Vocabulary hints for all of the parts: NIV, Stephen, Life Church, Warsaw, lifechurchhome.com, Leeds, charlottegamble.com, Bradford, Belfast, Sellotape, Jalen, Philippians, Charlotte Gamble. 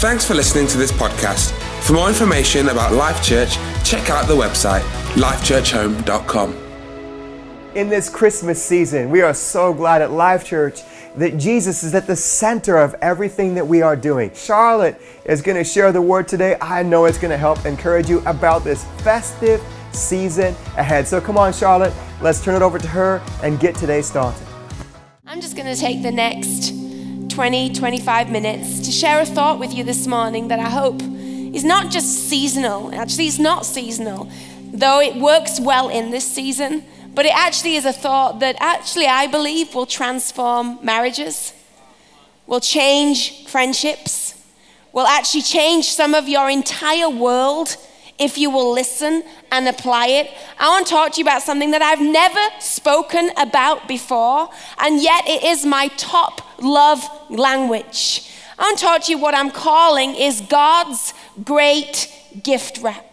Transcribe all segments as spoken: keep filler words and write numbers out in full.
Thanks for listening to this podcast. For more information about Life Church, check out the website, life church home dot com. In this Christmas season, we are so glad at Life Church that Jesus is at the center of everything that we are doing. Charlotte is going to share the word today. I know it's going to help encourage you about this festive season ahead. So come on, Charlotte, let's turn it over to her and get today started. I'm just going to take the next twenty, twenty-five minutes to share a thought with you this morning that I hope is not just seasonal. Actually, it's not seasonal, though it works well in this season. But it actually is a thought that actually I believe will transform marriages, will change friendships, will actually change some of your entire world if you will listen and apply it. I want to talk to you about something that I've never spoken about before, and yet it is my top love language. I want to talk to you what I'm calling is God's great gift wrap.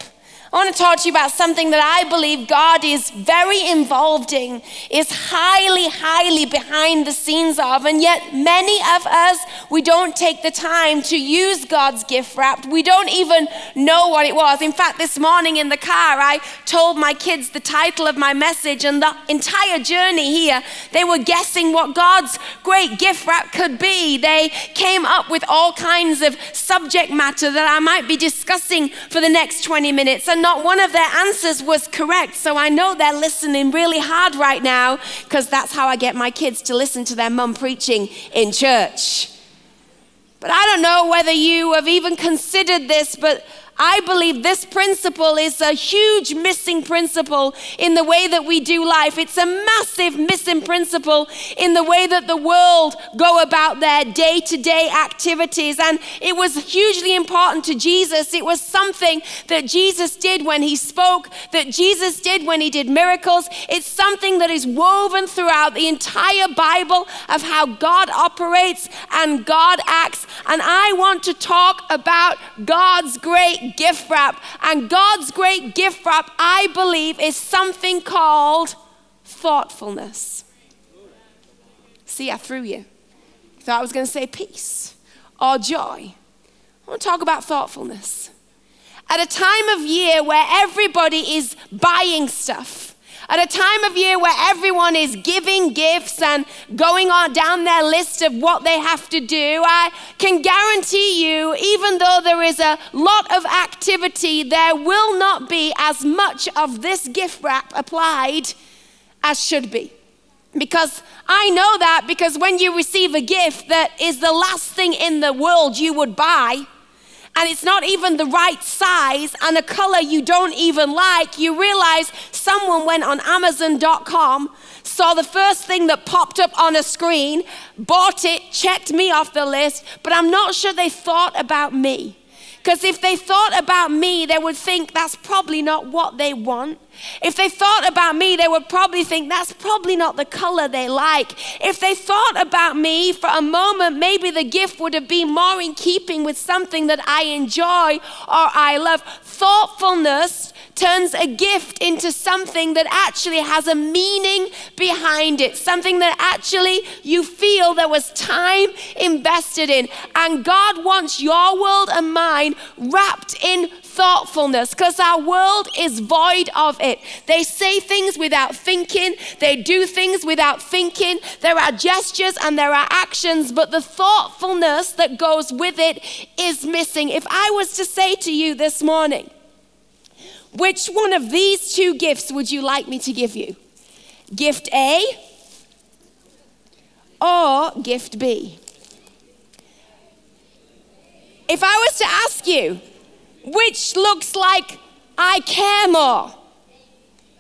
I want to talk to you about something that I believe God is very involved in, is highly, highly behind the scenes of, and yet many of us, we don't take the time to use God's gift wrap. We don't even know what it was. In fact, this morning in the car, I told my kids the title of my message, and the entire journey here, they were guessing what God's great gift wrap could be. They came up with all kinds of subject matter that I might be discussing for the next twenty minutes, and not one of their answers was correct. So I know they're listening really hard right now, because that's how I get my kids to listen to their mum preaching in church. But I don't know whether you have even considered this, but I believe this principle is a huge missing principle in the way that we do life. It's a massive missing principle in the way that the world go about their day-to-day activities. And it was hugely important to Jesus. It was something that Jesus did when he spoke, that Jesus did when he did miracles. It's something that is woven throughout the entire Bible of how God operates and God acts. And I want to talk about God's great gift wrap. And God's great gift wrap, I believe, is something called thoughtfulness. See, I threw you. I thought I was going to say peace or joy. I want to talk about thoughtfulness. At a time of year where everybody is buying stuff, at a time of year where everyone is giving gifts and going on down their list of what they have to do, I can guarantee you, even though there is a lot of activity, there will not be as much of this gift wrap applied as should be. Because I know that, because when you receive a gift that is the last thing in the world you would buy, and it's not even the right size and a color you don't even like, you realize someone went on amazon dot com, saw the first thing that popped up on a screen, bought it, checked me off the list, but I'm not sure they thought about me. Because if they thought about me, they would think that's probably not what they want. If they thought about me, they would probably think that's probably not the color they like. If they thought about me for a moment, maybe the gift would have been more in keeping with something that I enjoy or I love. Thoughtfulness turns a gift into something that actually has a meaning behind it, something that actually you feel there was time invested in. And God wants your world and mine wrapped in thoughtfulness, because our world is void of it. They say things without thinking. They do things without thinking. There are gestures and there are actions, but the thoughtfulness that goes with it is missing. If I was to say to you this morning, which one of these two gifts would you like me to give you? Gift A or gift B? If I was to ask you, which looks like I care more?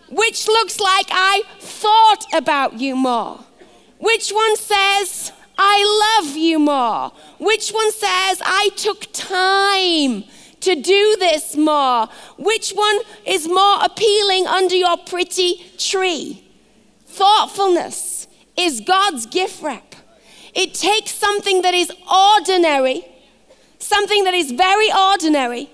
Which looks like I thought about you more? Which one says I love you more? Which one says I took time to do this more? Which one is more appealing under your pretty tree? Thoughtfulness is God's gift wrap. It takes something that is ordinary, something that is very ordinary,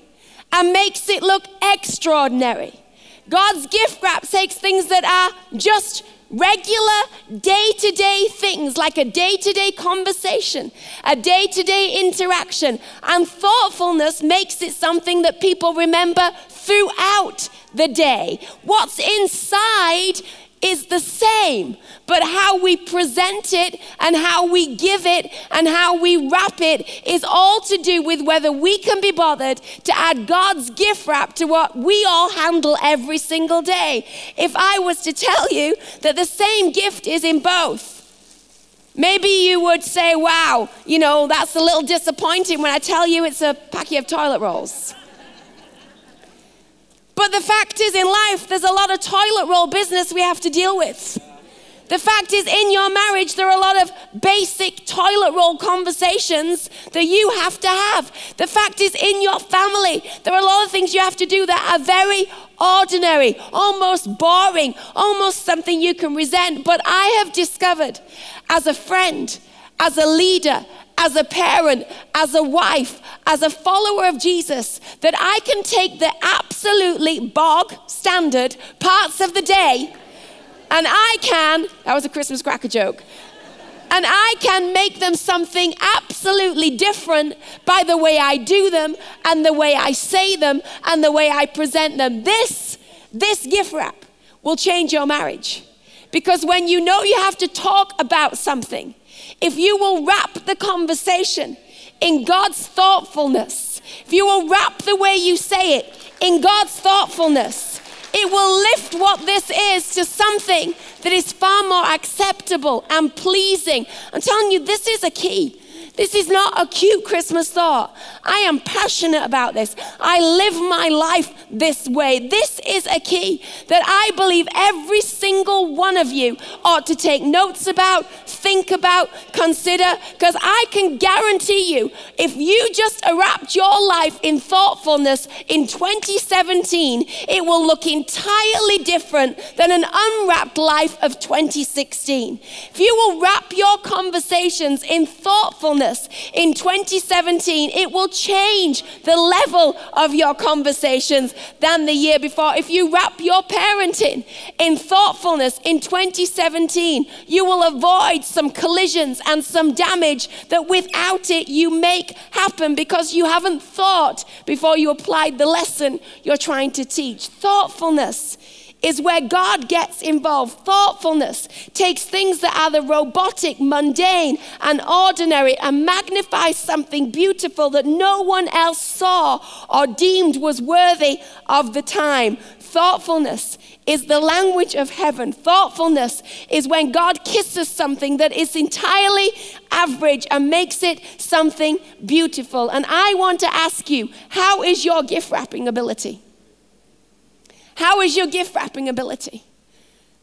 and makes it look extraordinary. God's gift wrap takes things that are just regular day-to-day things, like a day-to-day conversation, a day-to-day interaction. And thoughtfulness makes it something that people remember throughout the day. What's inside is the same, but how we present it and how we give it and how we wrap it is all to do with whether we can be bothered to add God's gift wrap to what we all handle every single day. If I was to tell you that the same gift is in both, maybe you would say, wow, you know, that's a little disappointing when I tell you it's a packet of toilet rolls. But the fact is, in life, there's a lot of toilet roll business we have to deal with. The fact is, in your marriage, there are a lot of basic toilet roll conversations that you have to have. The fact is, in your family, there are a lot of things you have to do that are very ordinary, almost boring, almost something you can resent. But I have discovered, as a friend, as a leader, as a parent, as a wife, as a follower of Jesus, that I can take the absolutely bog standard parts of the day and I can, that was a Christmas cracker joke, and I can make them something absolutely different by the way I do them and the way I say them and the way I present them. This, this gift wrap will change your marriage, because when you know you have to talk about something, if you will wrap the conversation in God's thoughtfulness, if you will wrap the way you say it in God's thoughtfulness, it will lift what this is to something that is far more acceptable and pleasing. I'm telling you, this is a key. This is not a cute Christmas thought. I am passionate about this. I live my life this way. This is a key that I believe every single one of you ought to take notes about, think about, consider, because I can guarantee you, if you just wrapped your life in thoughtfulness in twenty seventeen, it will look entirely different than an unwrapped life of twenty sixteen. If you will wrap your conversations in thoughtfulness in twenty seventeen, it will change the level of your conversations than the year before. If you wrap your parenting in thoughtfulness in twenty seventeen, you will avoid some collisions and some damage that without it you make happen because you haven't thought before you applied the lesson you're trying to teach. Thoughtfulness is where God gets involved. Thoughtfulness takes things that are the robotic, mundane, and ordinary and magnifies something beautiful that no one else saw or deemed was worthy of the time. Thoughtfulness is the language of heaven. Thoughtfulness is when God kisses something that is entirely average and makes it something beautiful. And I want to ask you, how is your gift wrapping ability? How is your gift wrapping ability?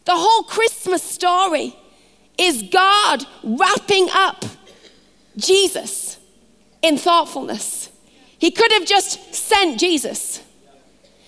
The whole Christmas story is God wrapping up Jesus in thoughtfulness. He could have just sent Jesus.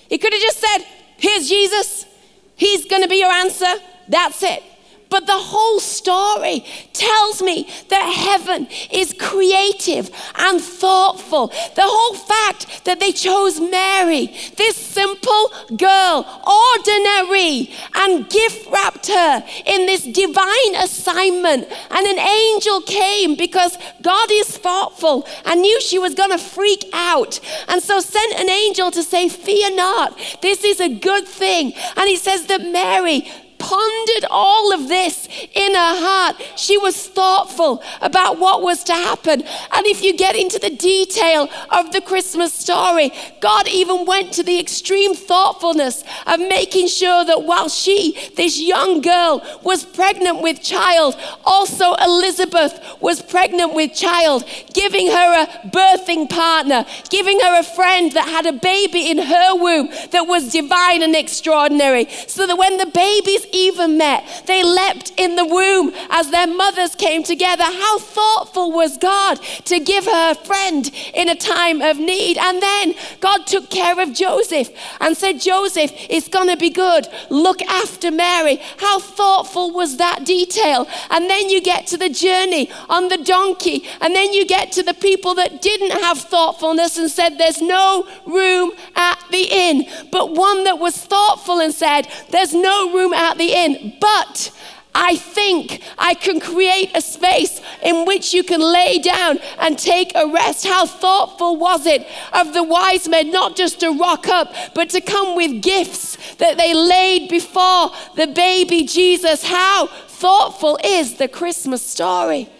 He could have just said, here's Jesus. He's going to be your answer. That's it. But the whole story tells me that heaven is creative and thoughtful. The whole fact that they chose Mary, this simple girl, ordinary, and gift wrapped her in this divine assignment. And an angel came because God is thoughtful and knew she was going to freak out. And so sent an angel to say, fear not, this is a good thing. And he says that Mary pondered all of this in her heart. She was thoughtful about what was to happen. And if you get into the detail of the Christmas story, God even went to the extreme thoughtfulness of making sure that while she, this young girl, was pregnant with child, also Elizabeth was pregnant with child, giving her a birthing partner, giving her a friend that had a baby in her womb that was divine and extraordinary, so that when the baby's even met, they leapt in the womb as their mothers came together. How thoughtful was God to give her a friend in a time of need? And then God took care of Joseph and said, Joseph, it's going to be good. Look after Mary. How thoughtful was that detail? And then you get to the journey on the donkey, and then you get to the people that didn't have thoughtfulness and said, there's no room at the inn, but one that was thoughtful and said, there's no room at the inn, but I think I can create a space in which you can lay down and take a rest. How thoughtful was it of the wise men, not just to rock up, but to come with gifts that they laid before the baby Jesus. How thoughtful is the Christmas story.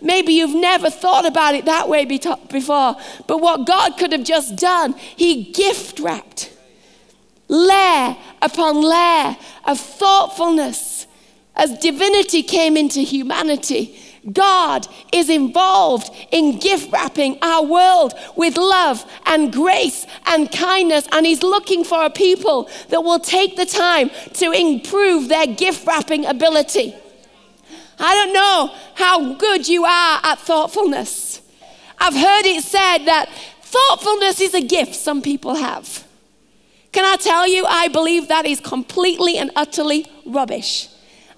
Maybe you've never thought about it that way before, but what God could have just done, he gift wrapped layer upon layer of thoughtfulness. As divinity came into humanity, God is involved in gift wrapping our world with love and grace and kindness, and he's looking for a people that will take the time to improve their gift wrapping ability. I don't know how good you are at thoughtfulness. I've heard it said that thoughtfulness is a gift some people have. Can I tell you, I believe that is completely and utterly rubbish.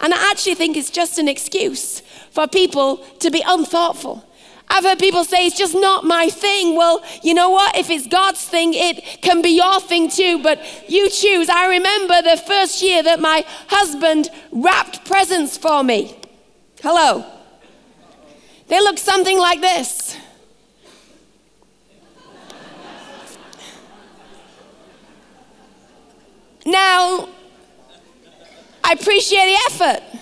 And I actually think it's just an excuse for people to be unthoughtful. I've heard people say, it's just not my thing. Well, you know what? If it's God's thing, it can be your thing too, but you choose. I remember the first year that my husband wrapped presents for me. Hello. They looked something like this. Now, I appreciate the effort.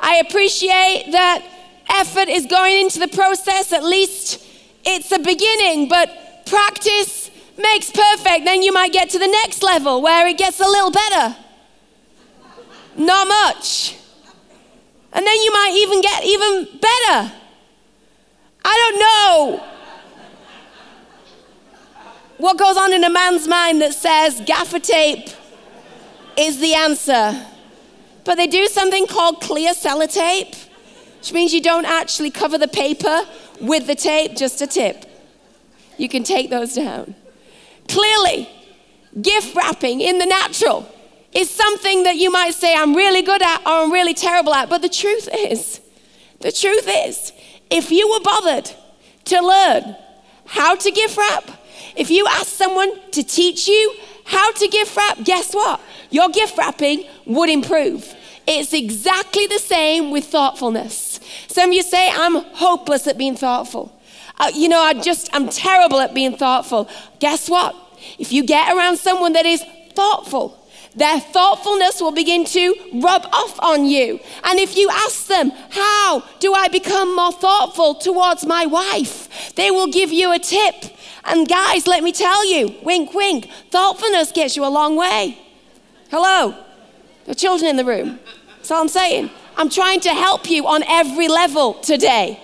I appreciate that effort is going into the process. At least it's a beginning, but practice makes perfect. Then you might get to the next level where it gets a little better. Not much. And then you might even get even better. I don't know what goes on in a man's mind that says gaffer tape is the answer. But they do something called clear sellotape, which means you don't actually cover the paper with the tape, just a tip. You can take those down. Clearly, gift wrapping in the natural is something that you might say, I'm really good at or I'm really terrible at. But the truth is, the truth is, if you were bothered to learn how to gift wrap, if you asked someone to teach you how to gift wrap, guess what? Your gift wrapping would improve. It's exactly the same with thoughtfulness. Some of you say, I'm hopeless at being thoughtful. Uh, you know, I just, I'm terrible at being thoughtful. Guess what? If you get around someone that is thoughtful, their thoughtfulness will begin to rub off on you. And if you ask them, how do I become more thoughtful towards my wife? They will give you a tip. And guys, let me tell you, wink, wink, thoughtfulness gets you a long way. Hello? There are children in the room. That's all I'm saying. I'm trying to help you on every level today.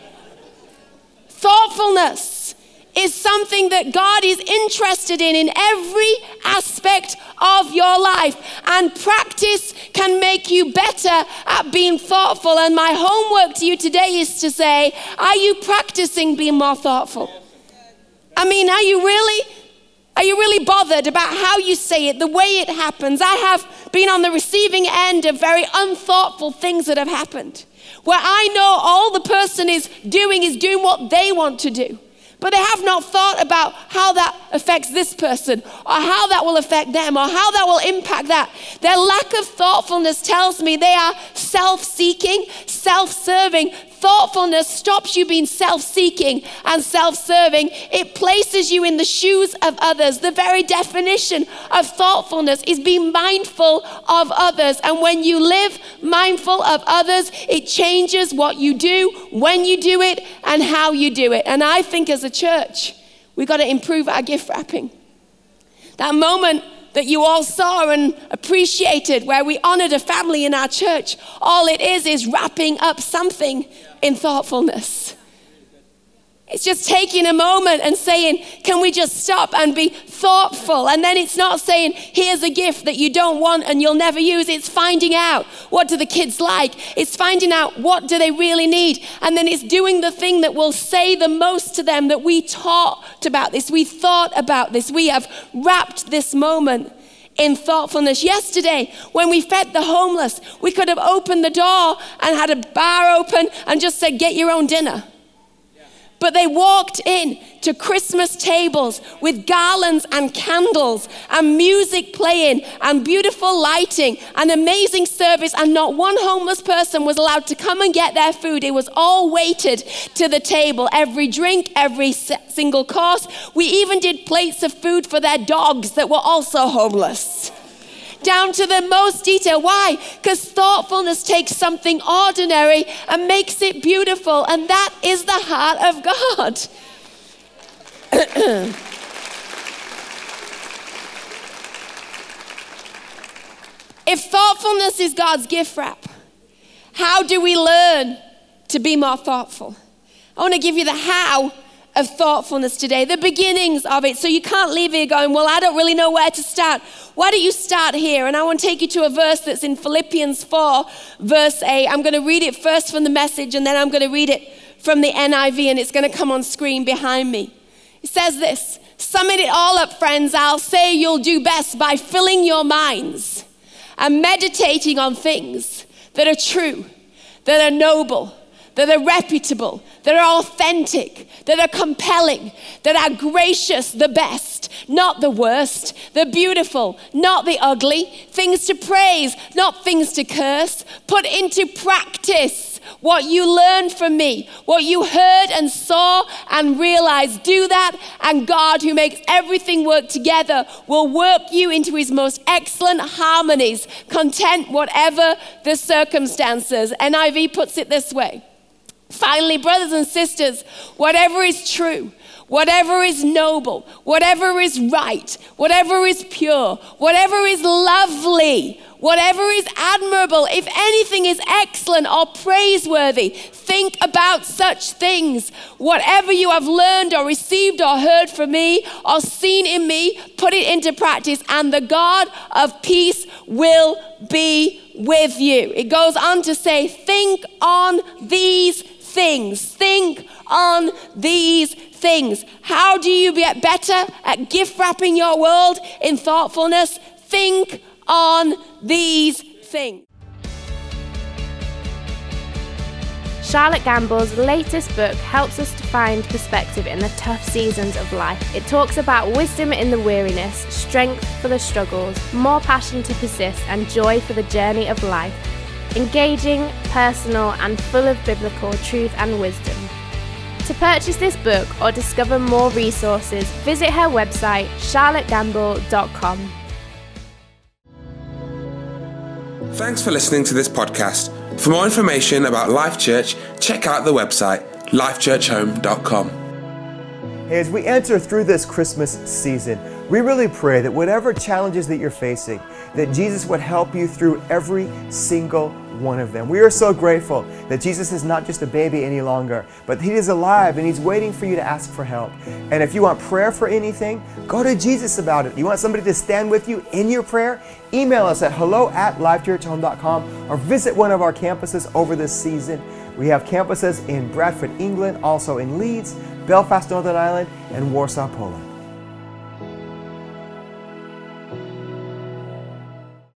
Thoughtfulness is something that God is interested in in every aspect of your life. And practice can make you better at being thoughtful. And my homework to you today is to say, are you practicing being more thoughtful? I mean, are you really, are you really bothered about how you say it, the way it happens? I have been on the receiving end of very unthoughtful things that have happened, where I know all the person is doing is doing what they want to do, but they have not thought about how that affects this person, or how that will affect them, or how that will impact that. Their lack of thoughtfulness tells me they are self-seeking, self-serving. Thoughtfulness stops you being self-seeking and self-serving. It places you in the shoes of others. The very definition of thoughtfulness is being mindful of others. And when you live mindful of others, it changes what you do, when you do it, and how you do it. And I think as a church, we've got to improve our gift wrapping. That moment that you all saw and appreciated, where we honored a family in our church. All it is is wrapping up something in thoughtfulness. It's just taking a moment and saying, can we just stop and be thoughtful? And then it's not saying, here's a gift that you don't want and you'll never use. It's finding out, what do the kids like? It's finding out, what do they really need? And then it's doing the thing that will say the most to them, that we talked about this, we thought about this, we have wrapped this moment in thoughtfulness. Yesterday, when we fed the homeless, we could have opened the door and had a bar open and just said, get your own dinner. But they walked in to Christmas tables with garlands and candles and music playing and beautiful lighting and amazing service, and not one homeless person was allowed to come and get their food. It was all weighted to the table. Every drink, every single course. We even did plates of food for their dogs that were also homeless. Down to the most detail. Why? Because thoughtfulness takes something ordinary and makes it beautiful, and that is the heart of God. If thoughtfulness is God's gift wrap, how do we learn to be more thoughtful? I want to give you the how of thoughtfulness today, the beginnings of it. So you can't leave here going, well, I don't really know where to start. Why don't you start here? And I want to take you to a verse that's in Philippians four, verse eight. I'm going to read it first from the Message, and then I'm going to read it from the N I V, and it's going to come on screen behind me. It says this: sum it all up, friends. I'll say you'll do best by filling your minds and meditating on things that are true, that are noble, that are reputable, that are authentic, that are compelling, that are gracious, the best, not the worst, the beautiful, not the ugly, things to praise, not things to curse. Put into practice what you learned from me, what you heard and saw and realized. Do that, and God, who makes everything work together, will work you into his most excellent harmonies, content whatever the circumstances. N I V puts it this way: finally, brothers and sisters, whatever is true, whatever is noble, whatever is right, whatever is pure, whatever is lovely, whatever is admirable, if anything is excellent or praiseworthy, think about such things. Whatever you have learned or received or heard from me or seen in me, put it into practice, and the God of peace will be with you. It goes on to say, think on these things. Think on these things. How do you get better at gift wrapping your world in thoughtfulness? Think on these things. Charlotte Gamble's latest book helps us to find perspective in the tough seasons of life. It talks about wisdom in the weariness, strength for the struggles, more passion to persist, and joy for the journey of life. Engaging, personal, and full of biblical truth and wisdom. To purchase this book or discover more resources, visit her website, charlotte gamble dot com. Thanks for listening to this podcast. For more information about Life Church, check out the website, life church home dot com. As we enter through this Christmas season, we really pray that whatever challenges that you're facing, that Jesus would help you through every single one of them. We are so grateful that Jesus is not just a baby any longer, but he is alive and he's waiting for you to ask for help. And if you want prayer for anything, go to Jesus about it. You want somebody to stand with you in your prayer? Email us at hello at life church home dot com or visit one of our campuses over this season. We have campuses in Bradford, England, also in Leeds, Belfast, Northern Ireland, and Warsaw, Poland.